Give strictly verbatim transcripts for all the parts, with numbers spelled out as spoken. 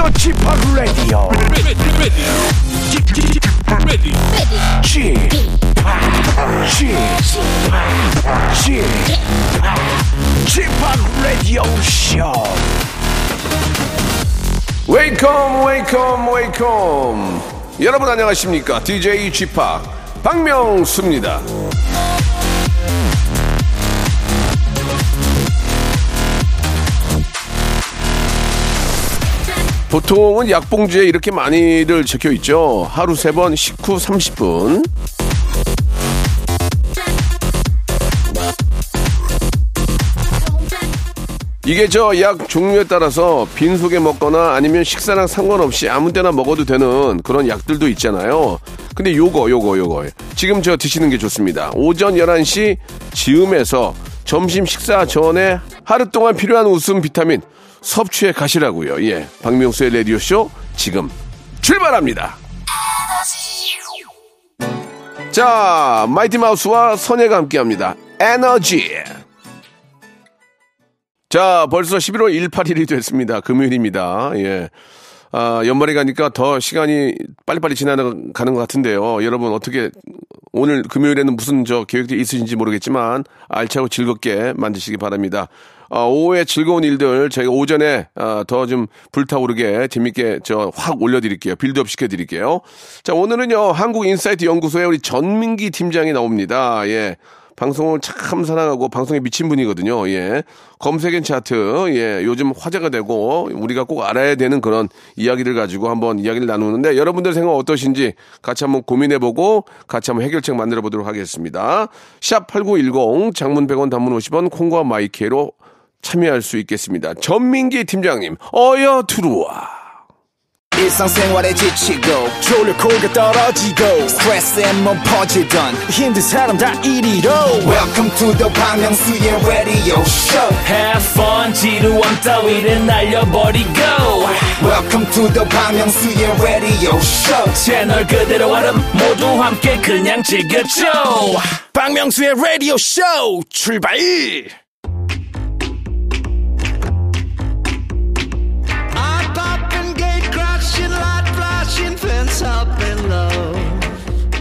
여기도 지팍라디오 지팍라디오 쇼. 웨이컴 웨이컴 웨이컴. 여러분 안녕하십니까? 디제이 지팍 박명수입니다. 보통은 약봉지에 이렇게 많이들 적혀있죠. 하루 세 번, 식후 삼십 분. 이게 저 약 종류에 따라서 빈속에 먹거나 아니면 식사랑 상관없이 아무 때나 먹어도 되는 그런 약들도 있잖아요. 근데 요거 요거 요거 지금 저 드시는 게 좋습니다. 오전 열한 시 즈음에서 점심 식사 전에 하루 동안 필요한 웃음 비타민 섭취해 가시라고요. 예, 박명수의 라디오쇼 지금 출발합니다. 자, 마이티마우스와 선예가 함께합니다. 에너지. 자, 벌써 십일월 십팔일이 됐습니다. 금요일입니다. 예, 아, 연말에 가니까 더 시간이 빨리빨리 지나가는 것 같은데요. 여러분 어떻게 오늘 금요일에는 무슨 저 계획들이 있으신지 모르겠지만 알차고 즐겁게 만드시기 바랍니다. 아, 오후에 즐거운 일들 저희가 오전에 아, 더 좀 불타오르게 재밌게 저 확 올려드릴게요. 빌드업 시켜드릴게요. 자, 오늘은요 한국인사이트 연구소의 우리 전민기 팀장이 나옵니다. 예, 방송을 참 사랑하고 방송에 미친 분이거든요. 예, 검색엔 차트, 예, 요즘 화제가 되고 우리가 꼭 알아야 되는 그런 이야기를 가지고 한번 이야기를 나누는데 여러분들 생각 어떠신지 같이 한번 고민해보고 같이 한번 해결책 만들어 보도록 하겠습니다. 샵 팔구일공, 장문 백 원, 단문 오십 원, 콩과 마이케로 참여할 수 있겠습니다. 전민기 팀장님, 어여 들어와. 일상생활에 지치고, 졸려 코가 떨어지고, 스트레스에 몸 퍼지던, 힘든 사람 다 이리로. Welcome to the 박명수의 radio show. Have fun, 지루한 따위를 날려버리고. Welcome to the 박명수의 radio show. 채널 그대로 와름 모두 함께 그냥 즐겨줘. 박명수의 radio show, 출발!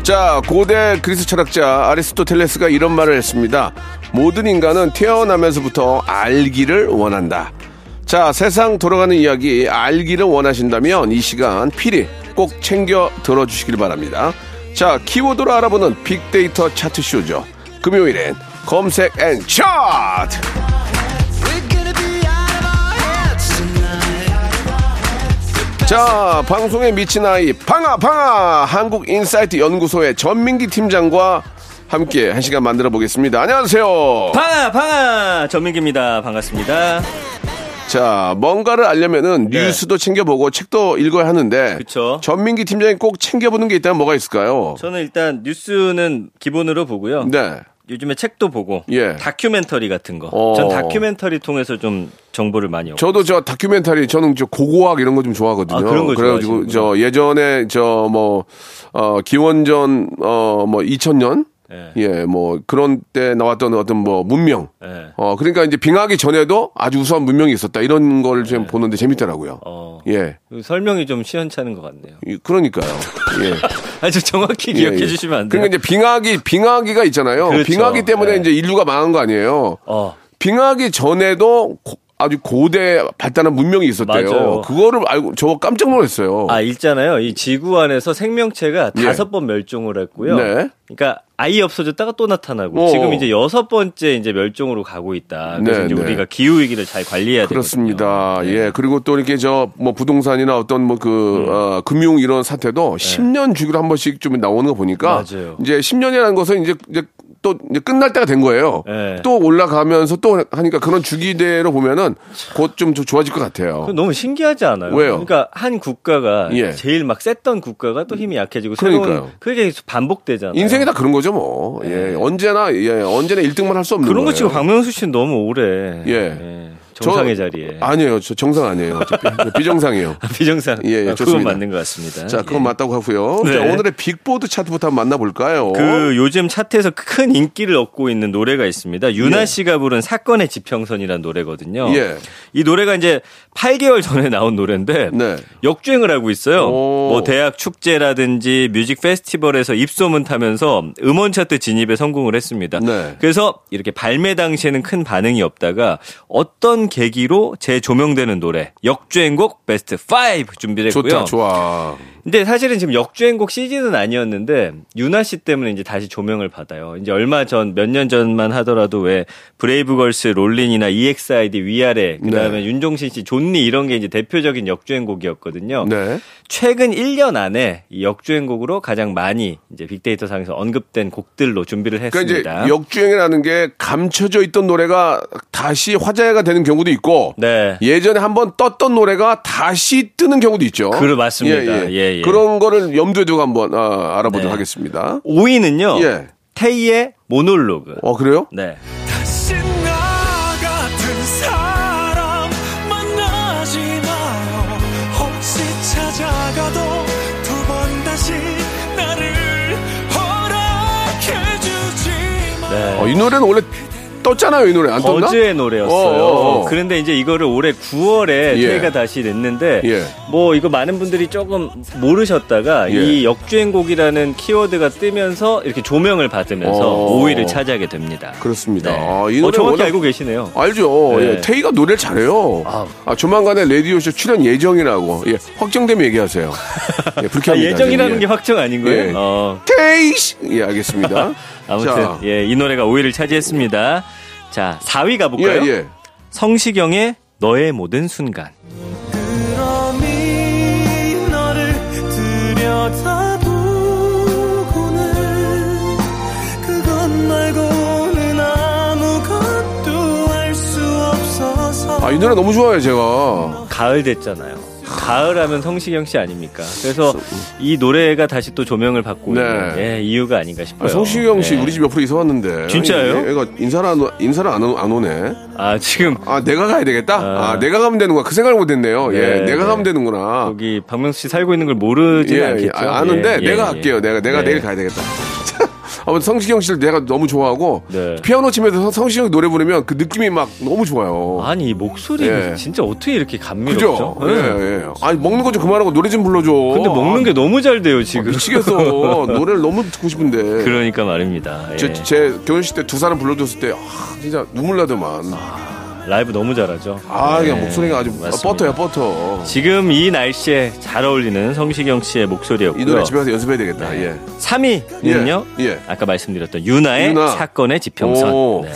자, 고대 그리스 철학자 아리스토텔레스가 이런 말을 했습니다. 모든 인간은 태어나면서부터 알기를 원한다. 자, 세상 돌아가는 이야기 알기를 원하신다면 이 시간 필히 꼭 챙겨 들어주시길 바랍니다. 자, 키워드로 알아보는 빅데이터 차트쇼죠. 금요일엔 검색 앤 차트. 자, 방송에 미친 아이 방아 방아 한국인사이트 연구소의 전민기 팀장과 함께 한 시간 만들어 보겠습니다. 안녕하세요. 방아 방아 전민기입니다. 반갑습니다. 자, 뭔가를 알려면은 네. 뉴스도 챙겨보고 책도 읽어야 하는데 그쵸. 전민기 팀장이 꼭 챙겨보는 게 있다면 뭐가 있을까요? 저는 일단 뉴스는 기본으로 보고요. 네. 요즘에 책도 보고 예. 다큐멘터리 같은 거. 어. 전 다큐멘터리 통해서 좀 정보를 많이 얻고. 저도 있어요. 저 다큐멘터리 저는 저 고고학 이런 거 좀 좋아하거든요. 아, 그런 거 좋아하시는구나. 그래가지고 저 예전에 저 뭐 어, 기원전 어, 뭐 이천 년 예. 예, 뭐 그런 때 나왔던 어떤 뭐 문명. 예. 어, 그러니까 이제 빙하기 전에도 아주 우수한 문명이 있었다 이런 걸 좀 예. 보는데 재밌더라고요. 어. 예. 설명이 좀 시원찮은 것 같네요. 예, 그러니까요. 예. 아주 정확히 기억해 예, 예. 주시면 안 돼요. 그러니까 이제 빙하기 빙하기가 있잖아요. 그렇죠. 빙하기 때문에 예. 이제 인류가 망한 거 아니에요. 어. 빙하기 전에도 고, 아주 고대 발달한 문명이 있었대요. 맞아요. 그거를 알고 저 깜짝 놀랐어요. 아, 있잖아요. 이 지구 안에서 생명체가 예. 다섯 번 멸종을 했고요. 네. 그러니까 아예 없어졌다가 또 나타나고 어어. 지금 이제 여섯 번째 이제 멸종으로 가고 있다. 그래서 네, 이제 네. 우리가 기후 위기를 잘 관리해야 그렇습니다. 되거든요. 그렇습니다. 네. 예. 그리고 또 이렇게 저 뭐 부동산이나 어떤 뭐 그 음. 어, 금융 이런 사태도 네. 십 년 주기로 한 번씩 좀 나오는 거 보니까 맞아요. 이제 십 년이라는 것은 이제 이제 또 이제 끝날 때가 된 거예요. 네. 또 올라가면서 또 하니까 그런 주기대로 보면은 곧 좀 좋아질 것 같아요. 너무 신기하지 않아요? 왜요? 그러니까 한 국가가 예. 제일 막 셌던 국가가 또 힘이 약해지고 새로운 그게 반복되잖아요. 인생이 다 그런 거죠. 뭐. 예. 예. 언제나, 예. 언제나 일 등만 할 수 없는 거예요. 그런 거 지금 박명수 씨는 너무 오래. 예. 예. 정상의 저, 자리에. 아니에요. 저 정상 아니에요. 저 비정상이에요. 비정상. 예, 예, 좋습니다. 그건 맞는 것 같습니다. 자, 그건 예. 맞다고 하고요. 네. 자, 오늘의 빅보드 차트부터 한번 만나볼까요? 그 요즘 차트에서 큰 인기를 얻고 있는 노래가 있습니다. 윤아 예. 씨가 부른 사건의 지평선이라는 노래거든요. 예. 이 노래가 이제 팔 개월 전에 나온 노래인데 네. 역주행을 하고 있어요. 오. 뭐 대학 축제라든지 뮤직 페스티벌에서 입소문 타면서 음원 차트 진입에 성공을 했습니다. 네. 그래서 이렇게 발매 당시에는 큰 반응이 없다가 어떤 계기로 재조명되는 노래 역주행곡 베스트 오 준비했고요. 좋다, 좋아. 근데 사실은 지금 역주행곡 시즌은 아니었는데 윤아 씨 때문에 이제 다시 조명을 받아요. 이제 얼마 전 몇 년 전만 하더라도 왜 브레이브걸스 롤린이나 이엑스아이디 위아래 그다음에 네. 윤종신 씨 존 리 이런 게 이제 대표적인 역주행곡이었거든요. 네. 최근 일 년 안에 이 역주행곡으로 가장 많이 이제 빅데이터 상에서 언급된 곡들로 준비를 했습니다. 그러니까 이제 역주행이라는 게 감춰져 있던 노래가 다시 화제가 되는 경우도 있고 네. 예전에 한번 떴던 노래가 다시 뜨는 경우도 있죠. 그래 맞습니다. 예, 예. 예. 예. 그런 거를 염두에 두고 한번 아, 알아보도록 네. 하겠습니다. 오 위는요. 예. 태희의 모놀로그. 어 그래요? 네. 다시 나 같은 사람 만나지 마요. 혹시 찾아가도 두 번 다시 나를 허락해 주지 마. 네. 어, 이 노래는 원래 떴잖아요, 이 노래. 안 떴나? 어제의 노래였어요. 어어. 그런데 이제 이거를 올해 구월에 태희가 예. 다시 냈는데, 예. 뭐, 이거 많은 분들이 조금 모르셨다가, 예. 이 역주행곡이라는 키워드가 뜨면서 이렇게 조명을 받으면서 어. 오 위를 차지하게 됩니다. 그렇습니다. 네. 아, 이 노래. 어, 정확히 워낙... 알고 계시네요. 알죠. 네. 예. 태희가 노래를 잘해요. 아, 아 조만간에 라디오쇼 출연 예정이라고. 예. 확정되면 얘기하세요. 예, 불쾌합니다. 아, 예정이라는 예. 게 확정 아닌 거예요? 예. 어. 태희! 예, 알겠습니다. 아무튼, 자. 예, 이 노래가 오 위를 차지했습니다. 자, 사 위 가볼까요? 예, 예. 성시경의 너의 모든 순간. 그럼이 너를 들여다보고는 그것 말고는 아무것도 알 수 없어서. 아, 이 노래 너무 좋아요, 제가. 가을 됐잖아요. 가을 하면 성시경 씨 아닙니까? 그래서 이 노래가 다시 또 조명을 받고 네. 있는 예, 이유가 아닌가 싶어요. 아, 성시경 씨 네. 우리 집 옆으로 이사 왔는데. 진짜요? 얘가 인사를 안, 인사를 안, 안 오네. 아, 지금. 아, 내가 가야 되겠다? 아, 아 내가 가면 되는구나. 그 생각을 못했네요. 네, 예, 내가 네. 가면 되는구나. 거기 박명수 씨 살고 있는 걸 모르진 예, 않겠죠? 아, 아는데 예, 내가 예, 할게요. 예. 내가, 내가 네. 내일 가야 되겠다. 아무튼 성시경 씨를 내가 너무 좋아하고 네. 피아노 치면서 성시경 노래 부르면 그 느낌이 막 너무 좋아요. 아니 이 목소리 예. 진짜 어떻게 이렇게 감미롭죠? 네. 예, 예. 아니 먹는 거 좀 그만하고 노래 좀 불러줘. 근데 먹는 아, 게 너무 잘 돼요 지금. 아, 미치겠어. 노래를 너무 듣고 싶은데. 그러니까 말입니다. 예. 제, 제 결혼식 때 두 사람 불러줬을 때 아, 진짜 눈물 나더만. 아. 라이브 너무 잘하죠. 아, 네. 목소리가 아주 맞습니다. 버터야 버터. 지금 이 날씨에 잘 어울리는 성시경 씨의 목소리였고요. 이 노래 집에 가서 연습해야 되겠다. 네. 예. 삼 위는요. 예. 예. 아까 말씀드렸던 윤아의 윤아. 사건의 지평선. 네.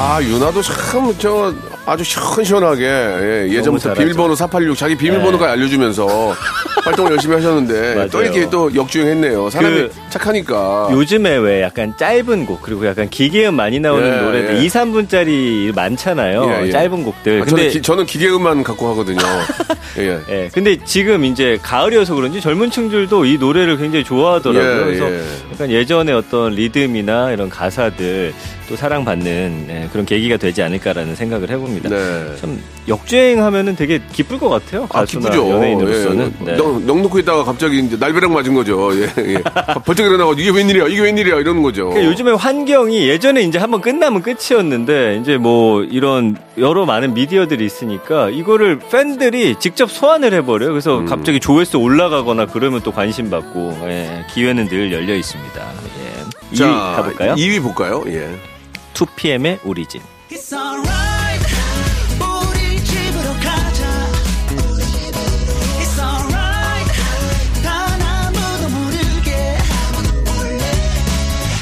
아, 윤아도 참, 저, 아주 시원시원하게, 예, 예전부터 비밀번호 사팔육, 자기 비밀번호까지 네. 알려주면서 활동을 열심히 하셨는데, 또 이렇게 또 역주행했네요. 사람이 그 착하니까. 요즘에 왜 약간 짧은 곡, 그리고 약간 기계음 많이 나오는 예, 노래들, 예. 이, 삼 분짜리 많잖아요. 예, 예. 짧은 곡들. 아, 근데 저는, 기, 저는 기계음만 갖고 하거든요. 예. 예. 근데 지금 이제 가을이어서 그런지 젊은 층들도 이 노래를 굉장히 좋아하더라고요. 예, 그래서 예. 약간 예전에 어떤 리듬이나 이런 가사들, 또 사랑받는 예, 그런 계기가 되지 않을까라는 생각을 해봅니다. 네. 참 역주행하면은 되게 기쁠 것 같아요. 가수나 아, 연예인으로서는. 예, 예. 네. 넉, 넉넉히 있다가 갑자기 이제 날벼락 맞은 거죠. 예, 예. 벌쩍 일어나고 이게 웬일이야, 이게 웬일이야 이러는 거죠. 그러니까 요즘에 환경이 예전에 이제 한번 끝나면 끝이었는데 이제 뭐 이런 여러 많은 미디어들이 있으니까 이거를 팬들이 직접 소환을 해버려요. 그래서 음. 갑자기 조회수 올라가거나 그러면 또 관심 받고 예, 기회는 늘 열려 있습니다. 예. 자, 이 위 가볼까요? 이 위 볼까요? 예. 투피엠의 우리 집. It's alright. 우리 집으로 가자. It's alright. 단 아무도 모르게.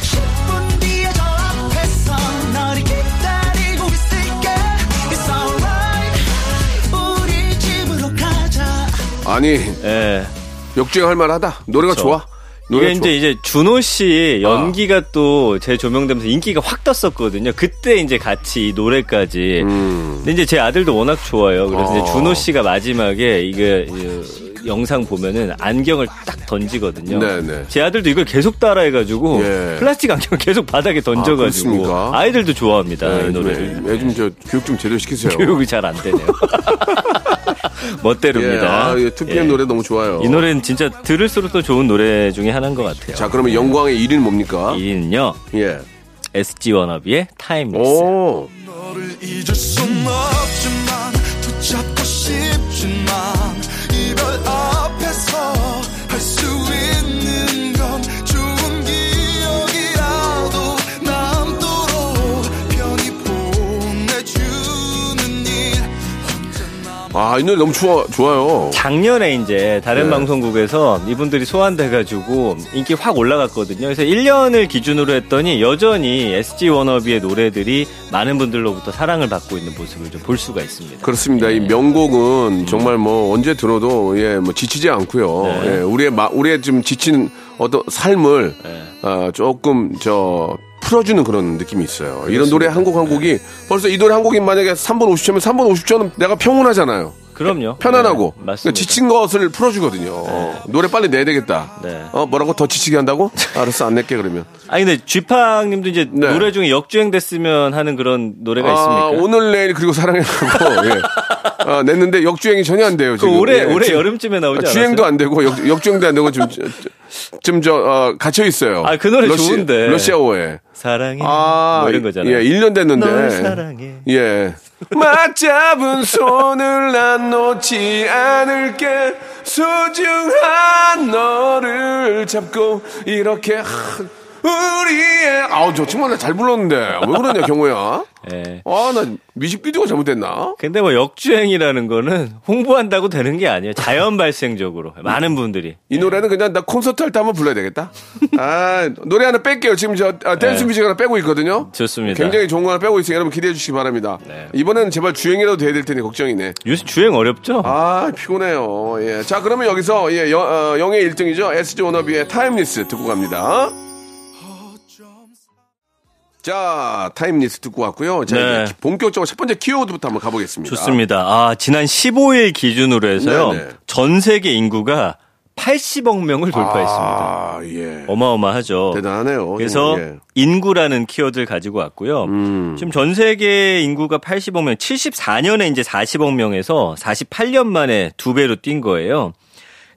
십 분 뒤에 저 앞에서 너를 기다리고 있을게. It's alright. 우리 집으로 가자. 아니, 예. 역주행할 만하다. 노래가 그쵸. 좋아. 이게 조... 이제 이제 준호 씨 연기가 아. 또 재조명되면서 인기가 확 떴었거든요. 그때 이제 같이 이 노래까지. 음. 근데 이제 제 아들도 워낙 좋아요. 그래서 어. 이제 준호 씨가 마지막에 이게 영상 보면은 안경을 딱 던지거든요. 네네. 제 아들도 이걸 계속 따라해가지고 예. 플라스틱 안경을 계속 바닥에 던져가지고 아, 아이들도 좋아합니다. 네, 이 노래를. 애 좀 저 교육 좀 제대로 시키세요. 교육이 잘 안 되네요. 멋대로입니다. 예, 아, 예, 투피엠 예. 노래 너무 좋아요. 이 노래는 진짜 들을수록 또 좋은 노래 중에 하나인 것 같아요. 자, 그러면 영광의 일 위는 뭡니까? 일 위는요. 예. 에스지 워너비의 타임리스. 오. 너를 잊을 순 없지만 붙잡고 싶지만 이별 앞에서 할 수 있는 건 좋은 기억이라도 남도록 편히 보내주는 일 언제나. 아, 이 노래 너무 좋아, 좋아요. 작년에 이제 다른 네. 방송국에서 이분들이 소환돼가지고 인기 확 올라갔거든요. 그래서 일 년을 기준으로 했더니 여전히 에스지 워너비의 노래들이 많은 분들로부터 사랑을 받고 있는 모습을 좀 볼 수가 있습니다. 그렇습니다. 예. 이 명곡은 정말 뭐 언제 들어도 예, 뭐 지치지 않고요. 네. 예, 우리의 마, 우리의 좀 지친 어떤 삶을 네. 어, 조금 저 풀어주는 그런 느낌이 있어요. 그렇습니다. 이런 노래 한 곡 한 곡이 네. 벌써 이 노래 한 곡이 만약에 삼 분 오십 초면 삼 분 오십 초는 내가 평온하잖아요. 그럼요. 편안하고. 네, 맞습니다. 지친 것을 풀어주거든요. 네. 노래 빨리 내야 되겠다. 네. 어, 뭐라고 더 지치게 한다고? 알았어, 안 낼게, 그러면. 아니, 근데 쥐팍 님도 이제 네. 노래 중에 역주행됐으면 하는 그런 노래가 아, 있습니까? 오늘 내일 그리고 사랑해라고. 예. 아, 냈는데 역주행이 전혀 안 돼요, 지금. 올해, 예, 올해 지금. 여름쯤에 나오지 않았어요? 주행도 안 되고, 역, 역주행도 안 되고, 지금, 지금 저, 어, 갇혀있어요. 아, 그 노래 러시, 좋은데. 러시아어에. 사랑해. 아, 뭐 이런 거잖아요. 예, 일 년 됐는데. 널 사랑해. 예. 맞잡은 손을 난 놓지 않을게 소중한 너를 잡고 이렇게 우리의 아우 저 친구 원래 잘 불렀는데 왜 그러냐 경호야. 네. 아, 나 뮤직비디오가 잘못됐나? 근데 뭐 역주행이라는 거는 홍보한다고 되는 게 아니에요. 자연 발생적으로 많은 분들이 이 노래는 그냥 나 콘서트 할 때 한번 불러야 되겠다. 아, 노래 하나 뺄게요. 지금 저 아, 댄스 네. 뮤직 하나 빼고 있거든요. 좋습니다. 굉장히 좋은 거 하나 빼고 있으니까 여러분 기대해 주시기 바랍니다. 네. 이번에는 제발 주행이라도 돼야 될 텐데 걱정이네. 요새 주행 어렵죠? 아, 피곤해요. 예. 자, 그러면 여기서 예, 여, 어, 영예 일 등이죠. 에스지 워너비의 타임리스 듣고 갑니다. 자, 타임리스 듣고 왔고요. 자, 네. 본격적으로 첫 번째 키워드부터 한번 가보겠습니다. 좋습니다. 아, 지난 십오 일 기준으로 해서요. 네네. 전 세계 인구가 팔십억 명을 돌파했습니다. 아, 예. 어마어마하죠. 대단하네요. 그래서 예. 인구라는 키워드를 가지고 왔고요. 음. 지금 전 세계 인구가 팔십억 명, 칠십사 년에 이제 사십억 명에서 사십팔 년 만에 두 배로 뛴 거예요.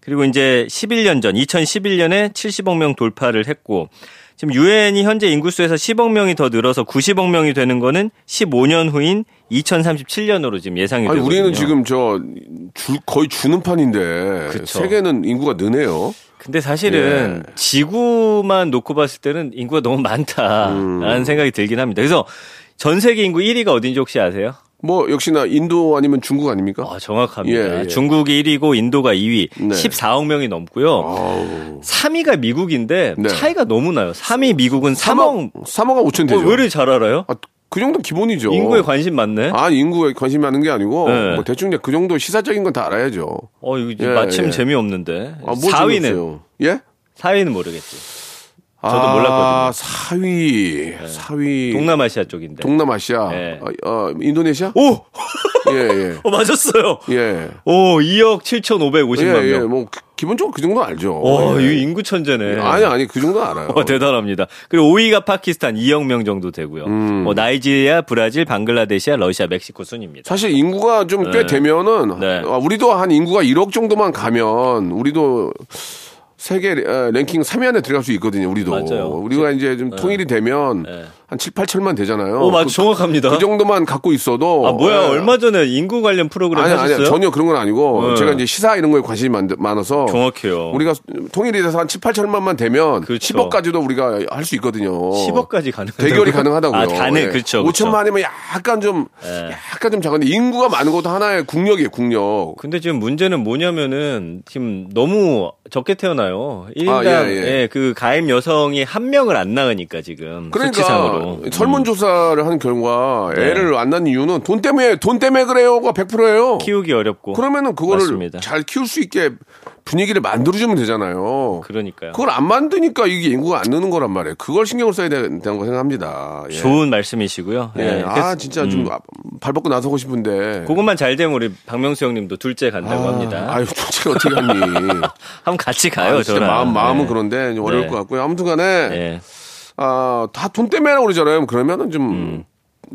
그리고 이제 십일 년 전, 이천십일 년에 칠십억 명 돌파를 했고, 지금 유엔이 현재 인구수에서 십억 명이 더 늘어서 구십억 명이 되는 거는 십오 년 후인 이천삼십칠 년으로 지금 예상이 되거든요. 아니, 우리는 지금 저 주, 거의 주는 판인데 그쵸. 세계는 인구가 느네요. 근데 사실은 예. 지구만 놓고 봤을 때는 인구가 너무 많다라는 음. 생각이 들긴 합니다. 그래서 전 세계 인구 일 위가 어딘지 혹시 아세요? 뭐 역시나 인도 아니면 중국 아닙니까? 아, 정확합니다. 예, 예. 중국이 일 위고 인도가 이 위. 네. 십사억 명이 넘고요. 아우. 삼 위가 미국인데 네. 차이가 너무 나요. 삼 위 미국은 삼억. 삼억 오천 되죠. 어, 왜 이렇게 잘 알아요? 아, 그 정도는 기본이죠. 인구에 관심 많네. 아, 인구에 관심 많은 게 아니고 네. 뭐 대충 그 정도 시사적인 건 다 알아야죠. 어, 이거 예, 마침 예. 재미없는데. 아, 사 위는 예? 사 위는 모르겠지. 저도 아, 몰랐거든요. 사 위, 네. 사 위. 동남아시아 쪽인데. 동남아시아. 네. 어, 어, 인도네시아? 오! 예, 예. 어, 맞았어요. 예. 오, 이억 칠천오백오십만 명. 예, 예. 뭐, 기본적으로 그 정도는 알죠. 와, 예. 이 인구 천재네. 아니, 아니, 그 정도는 알아요. 어, 대단합니다. 그리고 오 위가 파키스탄 이억 명 정도 되고요. 음. 어, 나이지리아, 브라질, 방글라데시, 러시아, 멕시코 순입니다. 사실 인구가 좀 꽤 네. 되면은, 네. 우리도 한 인구가 일억 정도만 가면, 우리도, 세계 랭킹 삼 위 안에 들어갈 수 있거든요. 우리도. 맞아요. 우리가 이제 좀 네. 통일이 되면 네. 한 칠, 팔천만 되잖아요. 어, 맞아. 그, 정확합니다. 그 정도만 갖고 있어도. 아, 뭐야. 네. 얼마 전에 인구 관련 프로그램 아니, 하셨어요? 아니, 전혀 그런 건 아니고 네. 제가 이제 시사 이런 거에 관심이 많아서 정확해요. 우리가 통일이 돼서 한 칠, 팔천만만 되면 그렇죠. 십억까지도 우리가 할 수 있거든요. 십억까지 가능. 대결이 가능하다고요. 아, 가능. 네. 그렇죠. 오천만이면 약간 좀 네. 약간 좀 작은데 인구가 많은 것도 하나의 국력이에요, 국력. 근데 지금 문제는 뭐냐면은 지금 너무 적게 태어나요. 일 인당 아, 예, 예. 예, 그 가임 여성이 한 명을 안 낳으니까 지금 그러니까 수치상으로. 그렇죠. 설문조사를 한 결과 네. 애를 안 낳는 이유는 돈 때문에, 돈 때문에 그래요가 백 퍼센트예요. 키우기 어렵고. 그러면은 그거를 맞습니다. 잘 키울 수 있게 분위기를 만들어주면 되잖아요. 그러니까요. 그걸 안 만드니까 이게 인구가 안 느는 거란 말이에요. 그걸 신경을 써야 된다고 생각합니다. 예. 좋은 말씀이시고요. 예. 예. 아, 진짜 음. 좀 발벗고 나서고 싶은데. 그것만 잘 되면 우리 박명수 형님도 둘째 간다고 아, 합니다. 아유, 둘째가 어떻게 갔니. 한번 같이 가요, 아, 진짜 저랑. 마음, 마음은 네. 그런데 어려울 네. 것 같고요. 아무튼 간에. 네. 아, 다 돈 때문에 그러잖아요. 그러면은 좀. 음.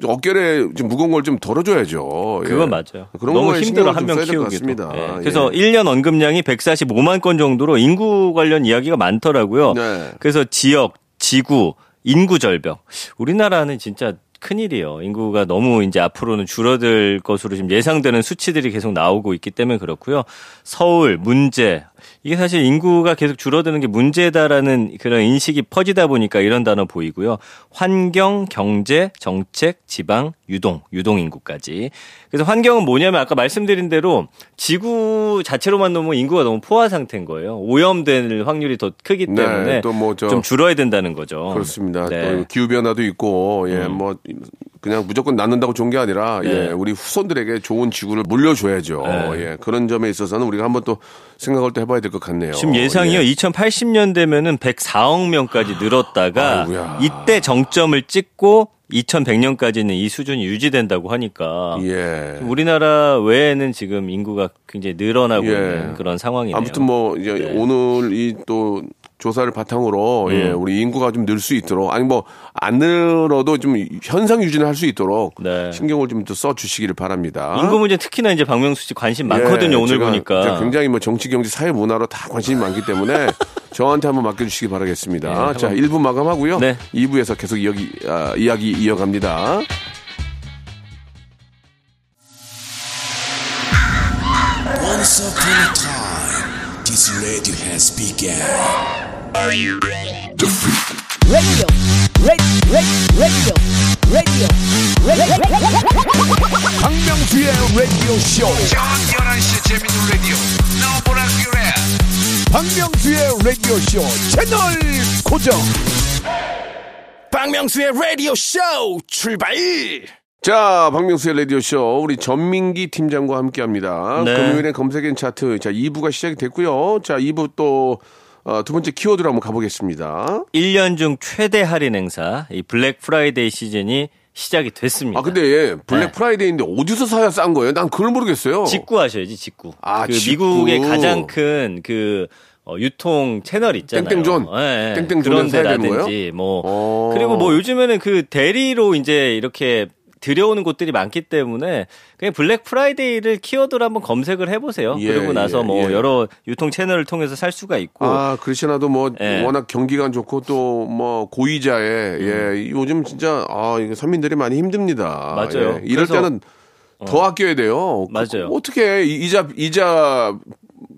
어깨에 좀 무거운 걸 좀 덜어줘야죠. 예. 그건 맞아요. 너무 힘들어 한 명 키우기도. 예. 그래서 예. 일 년 언급량이 백사십오만 건 정도로 인구 관련 이야기가 많더라고요. 네. 그래서 지역, 지구, 인구 절벽. 우리나라는 진짜 큰일이에요. 인구가 너무 이제 앞으로는 줄어들 것으로 지금 예상되는 수치들이 계속 나오고 있기 때문에 그렇고요. 서울, 문제. 이게 사실 인구가 계속 줄어드는 게 문제다라는 그런 인식이 퍼지다 보니까 이런 단어 보이고요. 환경, 경제, 정책, 지방, 유동, 유동인구까지. 그래서 환경은 뭐냐면 아까 말씀드린 대로 지구 자체로만 놓으면 인구가 너무 포화 상태인 거예요. 오염될 확률이 더 크기 때문에 네, 또 뭐 저, 좀 줄어야 된다는 거죠. 그렇습니다. 네. 또 기후변화도 있고 예, 음. 뭐 그냥 무조건 낳는다고 좋은 게 아니라 네. 예, 우리 후손들에게 좋은 지구를 물려줘야죠. 네. 예, 그런 점에 있어서는 우리가 한번 또 생각을 또 해봐야 될 것 같네요. 지금 예상이요. 예. 이천팔십 년 되면은 백사억 명까지 늘었다가 아이고야. 이때 정점을 찍고 이천백 년까지는 이 수준이 유지된다고 하니까 예. 우리나라 외에는 지금 인구가 굉장히 늘어나고 예. 있는 그런 상황이네요. 아무튼 뭐 이제 네. 오늘 이 또 조사를 바탕으로 음. 예, 우리 인구가 좀 늘 수 있도록 아니 뭐 안 늘어도 좀 현상 유지는 할 수 있도록 네. 신경을 좀 더 써 주시기를 바랍니다. 인구 문제 특히나 이제 박명수 씨 관심 많거든요. 예, 오늘 제가, 보니까 제가 굉장히 뭐 정치, 경제, 사회, 문화로 다 관심이 많기 때문에 저한테 한번 맡겨주시기 바라겠습니다. 네, 자, 일 부 마감하고요. 네. 이 부에서 계속 이야기, 아, 이야기 이어갑니다. This radio has begun. Are you ready? Radio, radio, radio, radio, radio. 박명수의 radio show. 저녁 열한 시 재밌는 radio. No more radio. 박명수의 radio show 채널 고정. 박명수의 radio show 출발. 자, 박명수의 라디오쇼 우리 전민기 팀장과 함께합니다. 네. 금요일에 검색엔 차트 자 이 부가 시작이 됐고요. 자 이 부 또 어, 두 번째 키워드로 한번 가보겠습니다. 일 년 중 최대 할인 행사 이 블랙프라이데이 시즌이 시작이 됐습니다. 아 근데 예, 블랙프라이데이인데 네. 어디서 사야 싼 거예요? 난 그걸 모르겠어요. 직구 하셔야지 직구. 아 그 직구. 미국의 가장 큰 그 어, 유통 채널 있잖아요. 땡땡존, 네, 네. 그런 데라든지 뭐 오. 그리고 뭐 요즘에는 그 대리로 이제 이렇게 들여오는 곳들이 많기 때문에 그냥 블랙 프라이데이를 키워드로 한번 검색을 해보세요. 예, 그러고 나서 예, 뭐 예. 여러 유통 채널을 통해서 살 수가 있고. 아, 그렇지나도 뭐 예. 워낙 경기가 좋고 또 뭐 고이자에 음. 예, 요즘 진짜 아, 서민들이 많이 힘듭니다. 맞아요. 예, 이럴 그래서, 때는 더 어. 아껴야 돼요. 맞아요. 그, 어떻게 이자 이자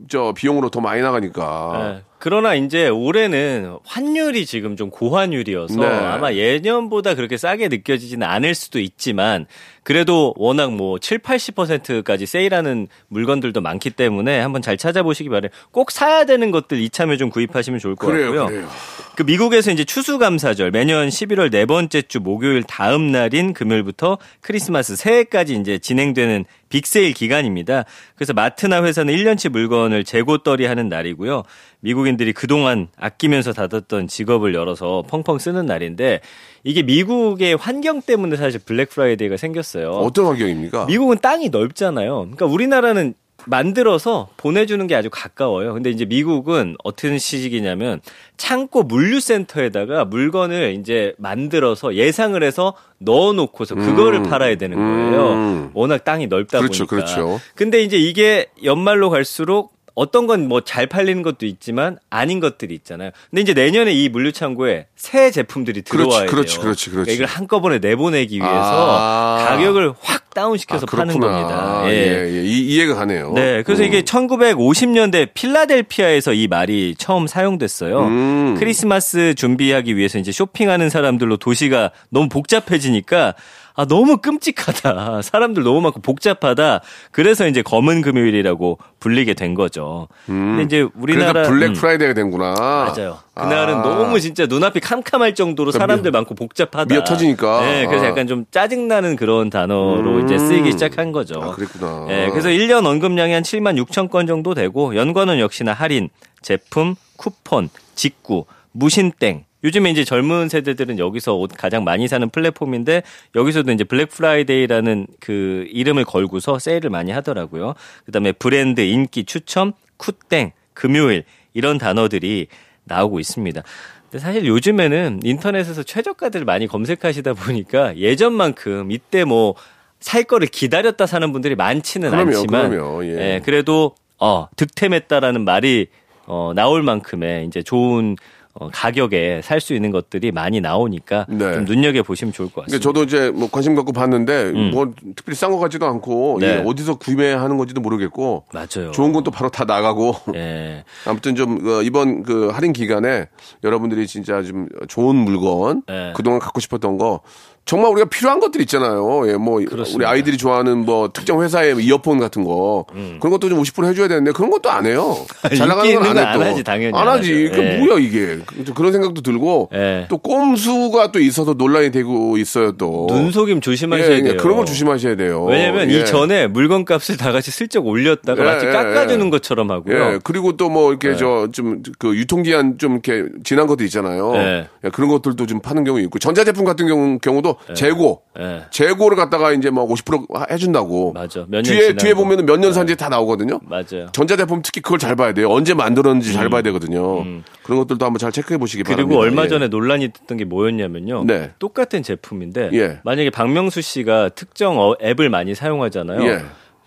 저 비용으로 더 많이 나가니까. 예. 그러나 이제 올해는 환율이 지금 좀 고환율이어서 네. 아마 예년보다 그렇게 싸게 느껴지지는 않을 수도 있지만 그래도 워낙 뭐 칠팔십 퍼센트까지 세일하는 물건들도 많기 때문에 한번 잘 찾아보시기 바래요. 꼭 사야 되는 것들 이참에 좀 구입하시면 좋을 것 그래요, 같고요. 그래요. 그 미국에서 이제 추수감사절 매년 십일월 네 번째 주 목요일 다음 날인 금요일부터 크리스마스 새해까지 이제 진행되는 빅세일 기간입니다. 그래서 마트나 회사는 일 년치 물건을 재고떨이하는 날이고요. 미국인들이 그동안 아끼면서 다뒀던 직업을 열어서 펑펑 쓰는 날인데 이게 미국의 환경 때문에 사실 블랙프라이데이가 생겼어요. 어떤 환경입니까? 미국은 땅이 넓잖아요. 그러니까 우리나라는 만들어서 보내주는 게 아주 가까워요. 근데 이제 미국은 어떤 시식이냐면 창고 물류센터에다가 물건을 이제 만들어서 예상을 해서 넣어놓고서 그거를 음. 팔아야 되는 거예요. 음. 워낙 땅이 넓다 그렇죠, 보니까. 그렇죠. 근데 이제 이게 연말로 갈수록 어떤 건 뭐 잘 팔리는 것도 있지만 아닌 것들이 있잖아요. 근데 이제 내년에 이 물류창고에 새 제품들이 들어와야 그렇지, 그렇지, 돼요. 그렇지, 그렇지, 그렇지. 이걸 한꺼번에 내보내기 위해서 아~ 가격을 확 다운시켜서 아, 파는 겁니다. 예, 예, 예. 이, 이해가 가네요. 네, 그래서 음. 이게 천구백오십 년대 필라델피아에서 이 말이 처음 사용됐어요. 음. 크리스마스 준비하기 위해서 이제 쇼핑하는 사람들로 도시가 너무 복잡해지니까 아, 너무 끔찍하다. 사람들 너무 많고 복잡하다. 그래서 이제 검은 금요일이라고 불리게 된 거죠. 음, 근데 이제 우리나라. 그래서 블랙프라이데이가 음. 된구나. 맞아요. 그날은 아. 너무 진짜 눈앞이 캄캄할 정도로 그러니까 사람들 미어, 많고 복잡하다. 미어 터지니까. 네, 그래서 아. 약간 좀 짜증나는 그런 단어로 음. 이제 쓰이기 시작한 거죠. 아, 그랬구나. 네, 그래서 일 년 언급량이 한 칠만 육천 건 정도 되고 연관은 역시나 할인, 제품, 쿠폰, 직구, 무신땡. 요즘에 이제 젊은 세대들은 여기서 옷 가장 많이 사는 플랫폼인데 여기서도 이제 블랙프라이데이라는 그 이름을 걸고서 세일을 많이 하더라고요. 그다음에 브랜드, 인기, 추첨, 쿠땡, 금요일 이런 단어들이 나오고 있습니다. 근데 사실 요즘에는 인터넷에서 최저가들을 많이 검색하시다 보니까 예전만큼 이때 뭐 살 거를 기다렸다 사는 분들이 많지는 그럼요, 않지만 그럼요, 예. 예, 그래도 어, 득템했다라는 말이 어, 나올 만큼의 이제 좋은 어, 가격에 살 수 있는 것들이 많이 나오니까 네. 좀 눈여겨 보시면 좋을 것 같습니다. 저도 이제 뭐 관심 갖고 봤는데 음. 뭐 특별히 싼 것 같지도 않고 네. 예, 어디서 구매하는 건지도 모르겠고 맞아요. 좋은 건 또 바로 다 나가고 네. 아무튼 좀 어, 이번 그 할인 기간에 여러분들이 진짜 좀 좋은 물건 네. 그동안 갖고 싶었던 거 정말 우리가 필요한 것들 있잖아요. 예, 뭐 그렇습니다. 우리 아이들이 좋아하는 뭐 특정 회사의 이어폰 같은 거 음. 그런 것도 좀 오십 퍼센트 해줘야 되는데 그런 것도 안 해요. 잘 나가는 건 안 해. 안 하지 당연히 안 하지. 그 예. 뭐야 이게 그런 생각도 들고 예. 또 꼼수가 또 있어서 논란이 되고 있어요 또. 눈속임 조심하셔야 예, 예. 돼요. 그런 거 조심하셔야 돼요. 왜냐하면 예. 이전에 물건값을 다 같이 슬쩍 올렸다가 예, 마치 예, 깎아주는 예. 것처럼 하고요. 예. 그리고 또 뭐 이렇게 예. 저 좀 그 유통기한 좀 이렇게 지난 것도 있잖아요. 예. 예. 그런 것들도 좀 파는 경우 있고 전자제품 같은 경우 경우도 네. 재고, 네. 재고를 갖다가 이제 막 오십 퍼센트 해준다고. 맞아. 뒤에 뒤에 보면은 몇 년 산지 네. 다 나오거든요. 맞아요. 전자제품 특히 그걸 잘 봐야 돼요. 언제 만들었는지 음. 잘 봐야 되거든요. 음. 그런 것들도 한번 잘 체크해 보시기 그리고 바랍니다. 그리고 얼마 예. 전에 논란이 됐던 게 뭐였냐면요. 네. 똑같은 제품인데 예. 만약에 박명수 씨가 특정 앱을 많이 사용하잖아요. 예.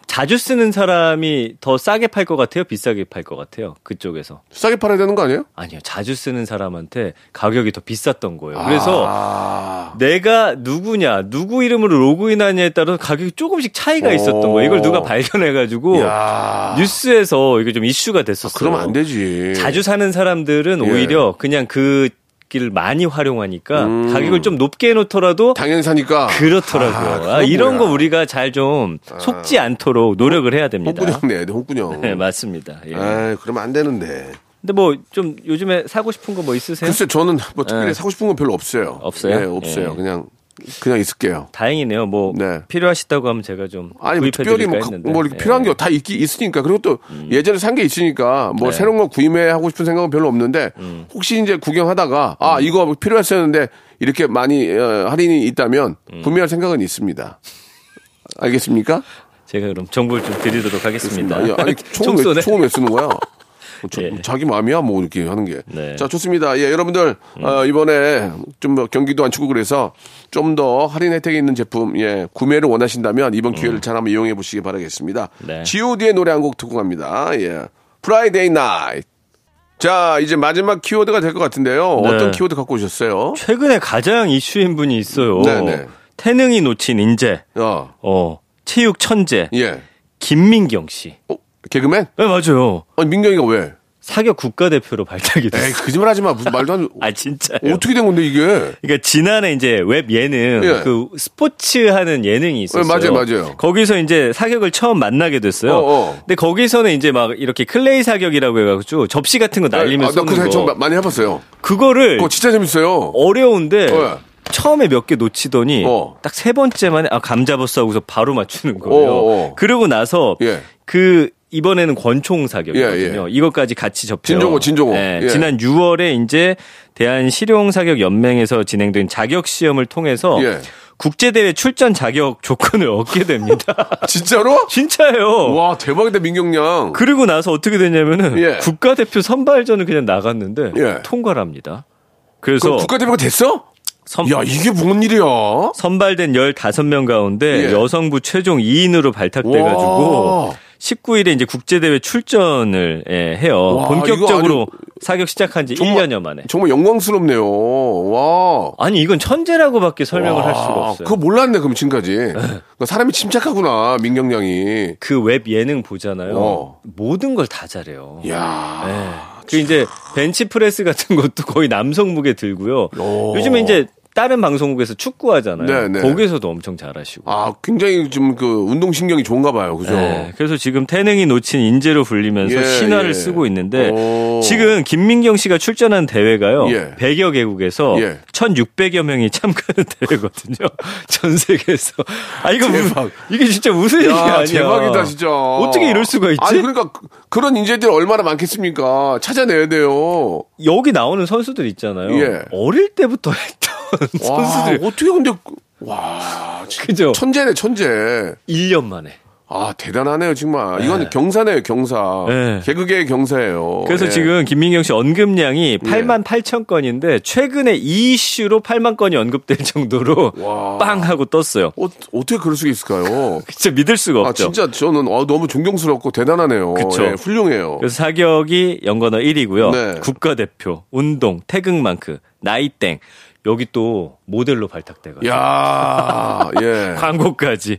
자주 쓰는 사람이 더 싸게 팔 것 같아요? 비싸게 팔 것 같아요? 그쪽에서. 싸게 팔아야 되는 거 아니에요? 아니요. 자주 쓰는 사람한테 가격이 더 비쌌던 거예요. 그래서 아... 내가 누구냐, 누구 이름으로 로그인하냐에 따라서 가격이 조금씩 차이가 있었던 거예요. 이걸 누가 발견해가지고 야... 뉴스에서 이게 좀 이슈가 됐었어요. 아, 그러면 안 되지. 자주 사는 사람들은 예. 오히려 그냥 그 를 많이 활용하니까 음. 가격을 좀 높게 해놓더라도 당연히 사니까 그렇더라고요. 아, 아, 이런 거야. 거 우리가 잘 좀 속지 않도록 노력을 해야 됩니다. 홍군형네, 홍군형. 네, 맞습니다. 예. 아, 그러면 안 되는데. 근데 뭐 좀 요즘에 사고 싶은 거 뭐 있으세요? 글쎄, 저는 뭐 특별히 예. 사고 싶은 건 별로 없어요. 없어요? 네, 없어요. 예. 그냥. 그냥 있을게요. 다행이네요. 뭐 네. 필요하시다고 하면 제가 좀 아니 뭐 특별히 뭐, 뭐 이렇게 예. 필요한 게 다 있기 있으니까 그리고 또 음. 예전에 산 게 있으니까 뭐 네. 새로운 거 구매하고 싶은 생각은 별로 없는데 음. 혹시 이제 구경하다가 아 음. 이거 필요했었는데 이렇게 많이 어, 할인이 있다면 음. 구매할 생각은 있습니다. 알겠습니까? 제가 그럼 정보를 좀 드리도록 하겠습니다. 아니, 아니 총 총 왜 쓰는 거야? 저, 예. 자기 마음이야 뭐 이렇게 하는 게. 네. 자 좋습니다. 예 여러분들 음. 어, 이번에 좀 경기도 안 추고 그래서 좀 더 할인 혜택이 있는 제품 예 구매를 원하신다면 이번 기회를 음. 잘 한번 이용해 보시기 바라겠습니다. 네. 지오디의 노래 한 곡 듣고 갑니다. 예 프라이데이 나이트. 자 이제 마지막 키워드가 될 것 같은데요. 네. 어떤 키워드 갖고 오셨어요? 최근에 가장 이슈인 분이 있어요. 네네. 태능이 놓친 인재. 어, 어 체육 천재. 예 김민경 씨. 어? 개그맨? 네 맞아요. 아니 민경이가 왜? 사격 국가대표로 발탁이 됐어요. 에이 거짓말하지 마. 무슨 말도 안. 아 진짜. 어떻게 된 건데 이게? 그러니까 지난해 이제 웹 예능 예. 그 스포츠 하는 예능이 있었어요. 네, 맞아요, 맞아요. 거기서 이제 사격을 처음 만나게 됐어요. 어, 어. 근데 거기서는 이제 막 이렇게 클레이 사격이라고 해가지고 접시 같은 거 날리면서 쏘는 거. 나 그거 좀 많이 해봤어요. 그거를. 그거 진짜 재밌어요. 어려운데. 네. 처음에 몇 개 놓치더니 어. 딱 세 번째 만에 아 감 잡았어 하고서 바로 맞추는 거예요. 어, 어. 그러고 나서 예. 그. 이번에는 권총 사격이거든요. 예, 예. 이것까지 같이 접해요. 진종오, 진종오. 예, 예. 지난 유월에 이제 대한 실용 사격 연맹에서 진행된 자격 시험을 통해서 예. 국제 대회 출전 자격 조건을 얻게 됩니다. 진짜로? 진짜예요. 와 대박이다 민경양. 그리고 나서 어떻게 됐냐면은 예. 국가 대표 선발전을 그냥 나갔는데 예. 통과를 합니다. 그래서 국가 대표가 됐어? 선... 야, 이게 뭔 일이야? 선발된 열다섯 명 가운데 예. 여성부 최종 이 인으로 발탁돼가지고 십구 일에 이제 국제대회 출전을 예, 해요. 와, 본격적으로 사격 시작한 지 정말, 일 년여 만에. 정말 영광스럽네요. 와. 아니, 이건 천재라고밖에 설명을 와, 할 수가 없어요. 그거 몰랐네, 그럼 지금까지. 사람이 침착하구나, 민경량이. 그 웹 예능 보잖아요. 어. 모든 걸 다 잘해요. 이야. 예. 그 이제 벤치프레스 같은 것도 거의 남성 무게 들고요. 오. 요즘에 이제 다른 방송국에서 축구하잖아요. 네네. 거기에서도 엄청 잘하시고. 아, 굉장히 좀 그 운동 신경이 좋은가 봐요. 그죠? 네, 그래서 지금 태능이 놓친 인재로 불리면서 예, 신화를 예. 쓰고 있는데 오. 지금 김민경 씨가 출전한 대회가요. 예. 백여 개국에서 예. 천육백여 명이 참가하는 대회거든요. 전 세계에서. 아, 이거 대박. 이게 진짜 무슨 일이 아니야. 대박이다, 진짜. 어떻게 이럴 수가 있지? 아니, 그러니까 그런 인재들이 얼마나 많겠습니까? 찾아내야 돼요. 여기 나오는 선수들 있잖아요. 예. 어릴 때부터 했던 선수들. 와, 어떻게 근데 와, 그죠? 천재네, 천재. 일 년 만에. 아, 대단하네요, 정말. 네. 이건 경사네요, 경사. 네. 개그계의 경사예요. 그래서 네. 지금 김민경 씨 언급량이 팔만 팔천 건인데 최근에 이 이슈로 팔만 건이 언급될 정도로 와. 빵 하고 떴어요. 어, 어떻게 그럴 수 있을까요? 진짜 믿을 수가 없죠. 아, 진짜 저는 아, 너무 존경스럽고 대단하네요. 그렇죠. 네, 훌륭해요. 그래서 사격이 연관어 일 위고요. 네. 국가대표, 운동, 태극마크, 나이땡. 여기 또 모델로 발탁돼가지고 야, 예. 광고까지.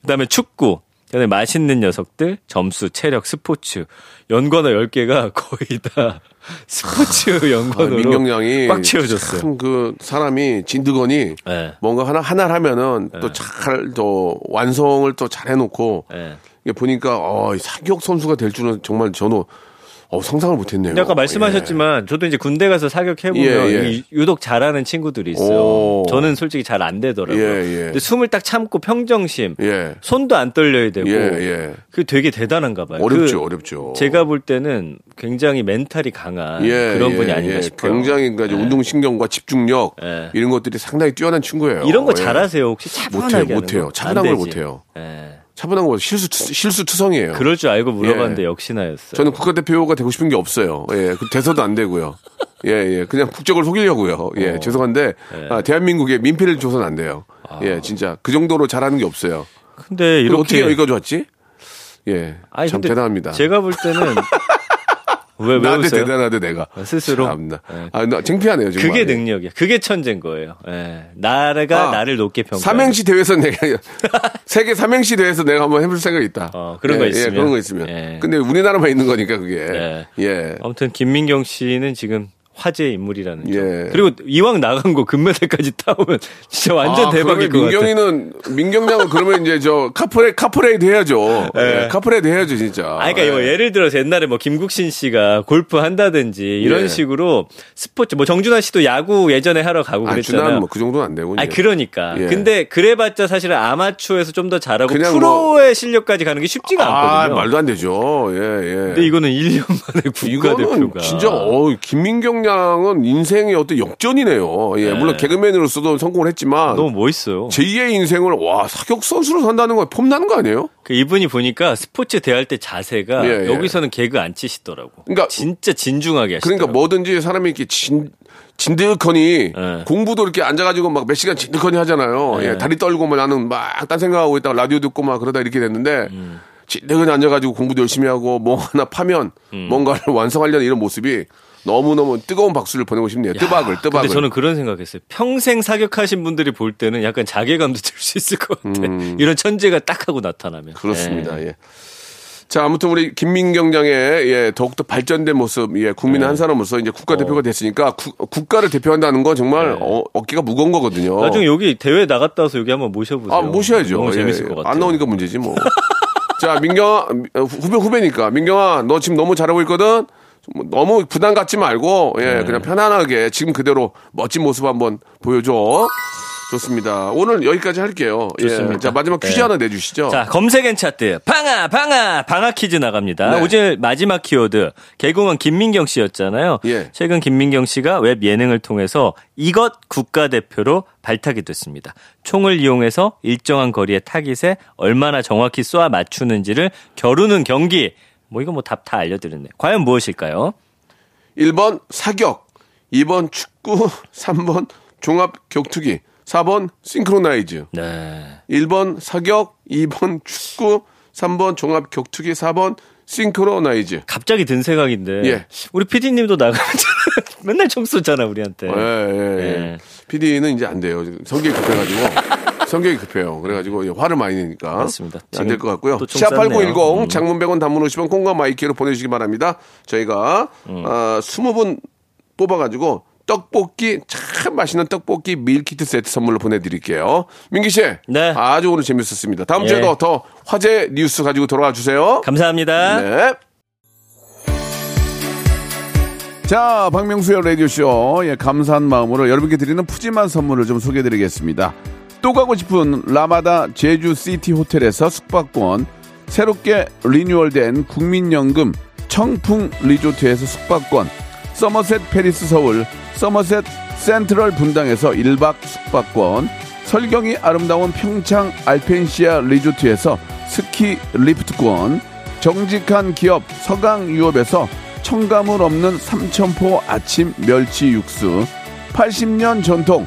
그다음에 축구, 그다음에 맛있는 녀석들, 점수, 체력, 스포츠 연관어 열 개가 거의 다 스포츠 연관으로 아, 민경량이 꽉 채워졌어요. 참 그 사람이 진드건이 네. 뭔가 하나 하나를 하면은 네. 또 잘 또 완성을 또 잘 해놓고 네. 이게 보니까 어, 사격 선수가 될 줄은 정말 저는. 어, 상상을 못했네요. 아까 말씀하셨지만 예. 저도 이제 군대 가서 사격해보면 예, 예. 유독 잘하는 친구들이 있어요. 오. 저는 솔직히 잘 안 되더라고요. 예, 예. 근데 숨을 딱 참고 평정심, 예. 손도 안 떨려야 되고 예, 예. 그게 되게 대단한가 봐요. 어렵죠. 그 어렵죠. 제가 볼 때는 굉장히 멘탈이 강한 예, 그런 분이 예, 아닌가 예. 싶어요. 굉장히 그러니까 예. 운동신경과 집중력 예. 이런 것들이 상당히 뛰어난 친구예요. 이런 거 잘하세요? 혹시 차분하게 못해요. 못해요. 차분한 걸 못해요. 예. 차분한 거 실수 실수 투성이에요. 그럴 줄 알고 물어봤는데 예. 역시나였어요. 저는 국가대표가 되고 싶은 게 없어요. 예, 돼서도 안 되고요. 예, 예, 그냥 국적을 속이려고요. 예, 어. 죄송한데 예. 아, 대한민국에 민폐를 줘서는 안 돼요. 아. 예, 진짜 그 정도로 잘하는 게 없어요. 근데 이렇게 어떻게 여기가 좋았지? 예, 아니, 참 대단합니다. 제가 볼 때는. 왜, 나한테 웃어요? 대단하대 내가 스스로. 참나. 네. 아, 나 창피하네요 지금. 그게 능력이야. 그게 천재인 거예요. 네. 나라가 아, 나를 높게 평가. 삼행시 대회에서 내가 세계 삼행시 대회에서 내가 한번 해볼 생각이 있다. 어, 그런 예, 거 있으면. 예, 그런 거 있으면. 예. 근데 우리나라만 있는 거니까 그게. 예. 예. 아무튼 김민경 씨는 지금 화제 인물이라는 점. 예. 그리고 이왕 나간 거 금메달까지 따오면 진짜 완전 아, 대박일 것 같아요. 민경이는 민경량은 그러면 이제 저 카프레 카프레이드 해야죠. 예. 예. 카프레이드 해야죠 진짜. 아, 그러니까 예. 예를 들어서 옛날에 뭐 김국신 씨가 골프 한다든지 이런 예. 식으로 스포츠 뭐 정준하 씨도 야구 예전에 하러 가고 그랬잖아요. 아, 준하 뭐 그 정도는 안 되고. 아, 그러니까. 예. 근데 그래봤자 사실은 아마추어에서 좀 더 잘하고 프로의 뭐... 실력까지 가는 게 쉽지가 아, 않거든요. 아, 말도 안 되죠. 예, 예. 근데 이거는 일 년 만에 국가대표가. 진짜 어 김민경 양은 인생의 어떤 역전이네요. 예, 네. 물론 개그맨으로서도 성공을 했지만 너무 멋있어요. 제이의 인생을 와 사격 선수로 산다는 건 폼나는 거 아니에요? 그 이분이 보니까 스포츠 대할 때 자세가 예, 예. 여기서는 개그 안 치시더라고. 그러니까 진짜 진중하게 하시더라고. 그러니까 뭐든지 사람이 이렇게 진 진득하니 네. 공부도 이렇게 앉아가지고 막 몇 시간 진득하니 하잖아요. 네. 예, 다리 떨고 막 나는 막 딴 생각하고 있다가 라디오 듣고 막 그러다 이렇게 됐는데. 음. 진득하니 앉아가지고 공부도 열심히 하고 뭐 하나 파면 음. 뭔가를 완성하려는 이런 모습이. 너무너무 뜨거운 박수를 보내고 싶네요. 야, 뜨박을, 뜨박을. 근데 저는 그런 생각했어요. 평생 사격하신 분들이 볼 때는 약간 자괴감도 들 수 있을 것 같아요. 음. 이런 천재가 딱 하고 나타나면. 그렇습니다. 예. 예. 자, 아무튼 우리 김민경 양의 예, 더욱더 발전된 모습, 예, 국민의 네. 한 사람으로서 이제 국가대표가 어. 됐으니까 구, 국가를 대표한다는 건 정말 네. 어, 어깨가 무거운 거거든요. 나중에 여기 대회 나갔다 와서 여기 한번 모셔보세요. 아, 모셔야죠. 너무 예, 재밌을 것 같아요. 안 나오니까 문제지 뭐. 자, 민경아, 후배, 후배니까. 민경아, 너 지금 너무 잘하고 있거든? 너무 부담 갖지 말고 예 네. 그냥 편안하게 지금 그대로 멋진 모습 한번 보여줘. 좋습니다. 오늘 여기까지 할게요. 좋습니다. 예. 자, 마지막 퀴즈 네. 하나 내주시죠. 자, 검색엔 차트 방아 방아 방아 퀴즈 나갑니다. 네. 오늘 마지막 키워드 개그우먼 김민경 씨였잖아요. 예. 최근 김민경 씨가 웹 예능을 통해서 이것 국가대표로 발탁이 됐습니다. 총을 이용해서 일정한 거리의 타깃에 얼마나 정확히 쏘아 맞추는지를 겨루는 경기. 뭐 이거 뭐 답 다 알려드렸네. 과연 무엇일까요? 일 번 사격, 이 번 축구, 삼 번 종합 격투기, 사 번 싱크로나이즈. 네. 일 번 사격, 이 번 축구, 삼 번 종합 격투기, 사 번 싱크로나이즈. 갑자기 든 생각인데. 예. 우리 피디님도 나가잖아. 맨날 총 쏘잖아 우리한테. 예, 예, 예. 예. 피디는 이제 안 돼요. 성격이 급해가지고. 성격이 급해요. 그래가지고 화를 많이 내니까 맞습니다. 안 될 것 같고요. 샷팔구일공 장문 백 원 단문 오십 원 콩과 마이키로 보내주시기 바랍니다. 저희가 음. 어, 이십 분 뽑아가지고 떡볶이, 참 맛있는 떡볶이 밀키트 세트 선물로 보내드릴게요. 민기 씨, 네. 아주 오늘 재밌었습니다. 다음 예. 주에도 더 화제 뉴스 가지고 돌아와 주세요. 감사합니다. 네. 자, 박명수의 라디오쇼, 예, 감사한 마음으로 여러분께 드리는 푸짐한 선물을 좀 소개해드리겠습니다. 또 가고 싶은 라마다 제주시티 호텔에서 숙박권, 새롭게 리뉴얼된 국민연금 청풍 리조트에서 숙박권, 서머셋 페리스 서울, 서머셋 센트럴 분당에서 일 박 숙박권, 설경이 아름다운 평창 알펜시아 리조트에서 스키 리프트권, 정직한 기업 서강유업에서 첨가물 없는 삼천포 아침 멸치 육수, 팔십 년 전통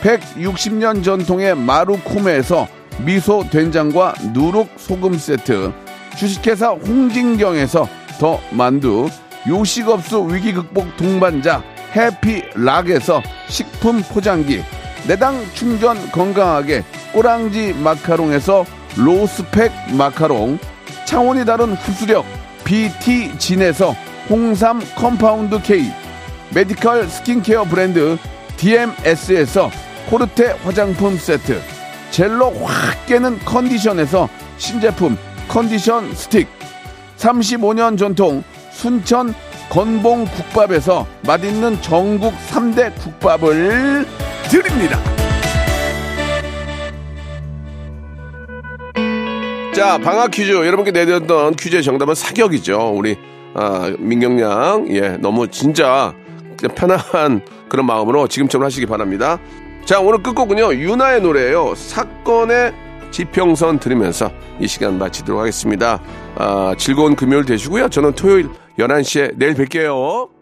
백육십 년 전통의 마루코메에서 미소 된장과 누룩 소금 세트, 주식회사 홍진경에서 더 만두, 요식업소 위기 극복 동반자 해피락에서 식품 포장기, 내당 충전 건강하게 꼬랑지 마카롱에서 로스펙 마카롱, 창원이 다른 흡수력 비티진에서 홍삼 컴파운드 K, 메디컬 스킨케어 브랜드 디엠에스에서 코르테 화장품 세트, 젤로 확 깨는 컨디션에서 신제품 컨디션 스틱, 삼십오 년 전통 순천 건봉 국밥에서 맛있는 전국 삼 대 국밥을 드립니다. 자, 방학 퀴즈 여러분께 내드렸던 퀴즈의 정답은 사격이죠. 우리 아, 민경 양, 예, 너무 진짜 편안한 그런 마음으로 지금처럼 하시기 바랍니다. 자, 오늘 끝곡은요 윤아의 노래예요. 사건의 지평선 들으면서 이 시간 마치도록 하겠습니다. 아, 즐거운 금요일 되시고요. 저는 토요일 열한 시에 내일 뵐게요.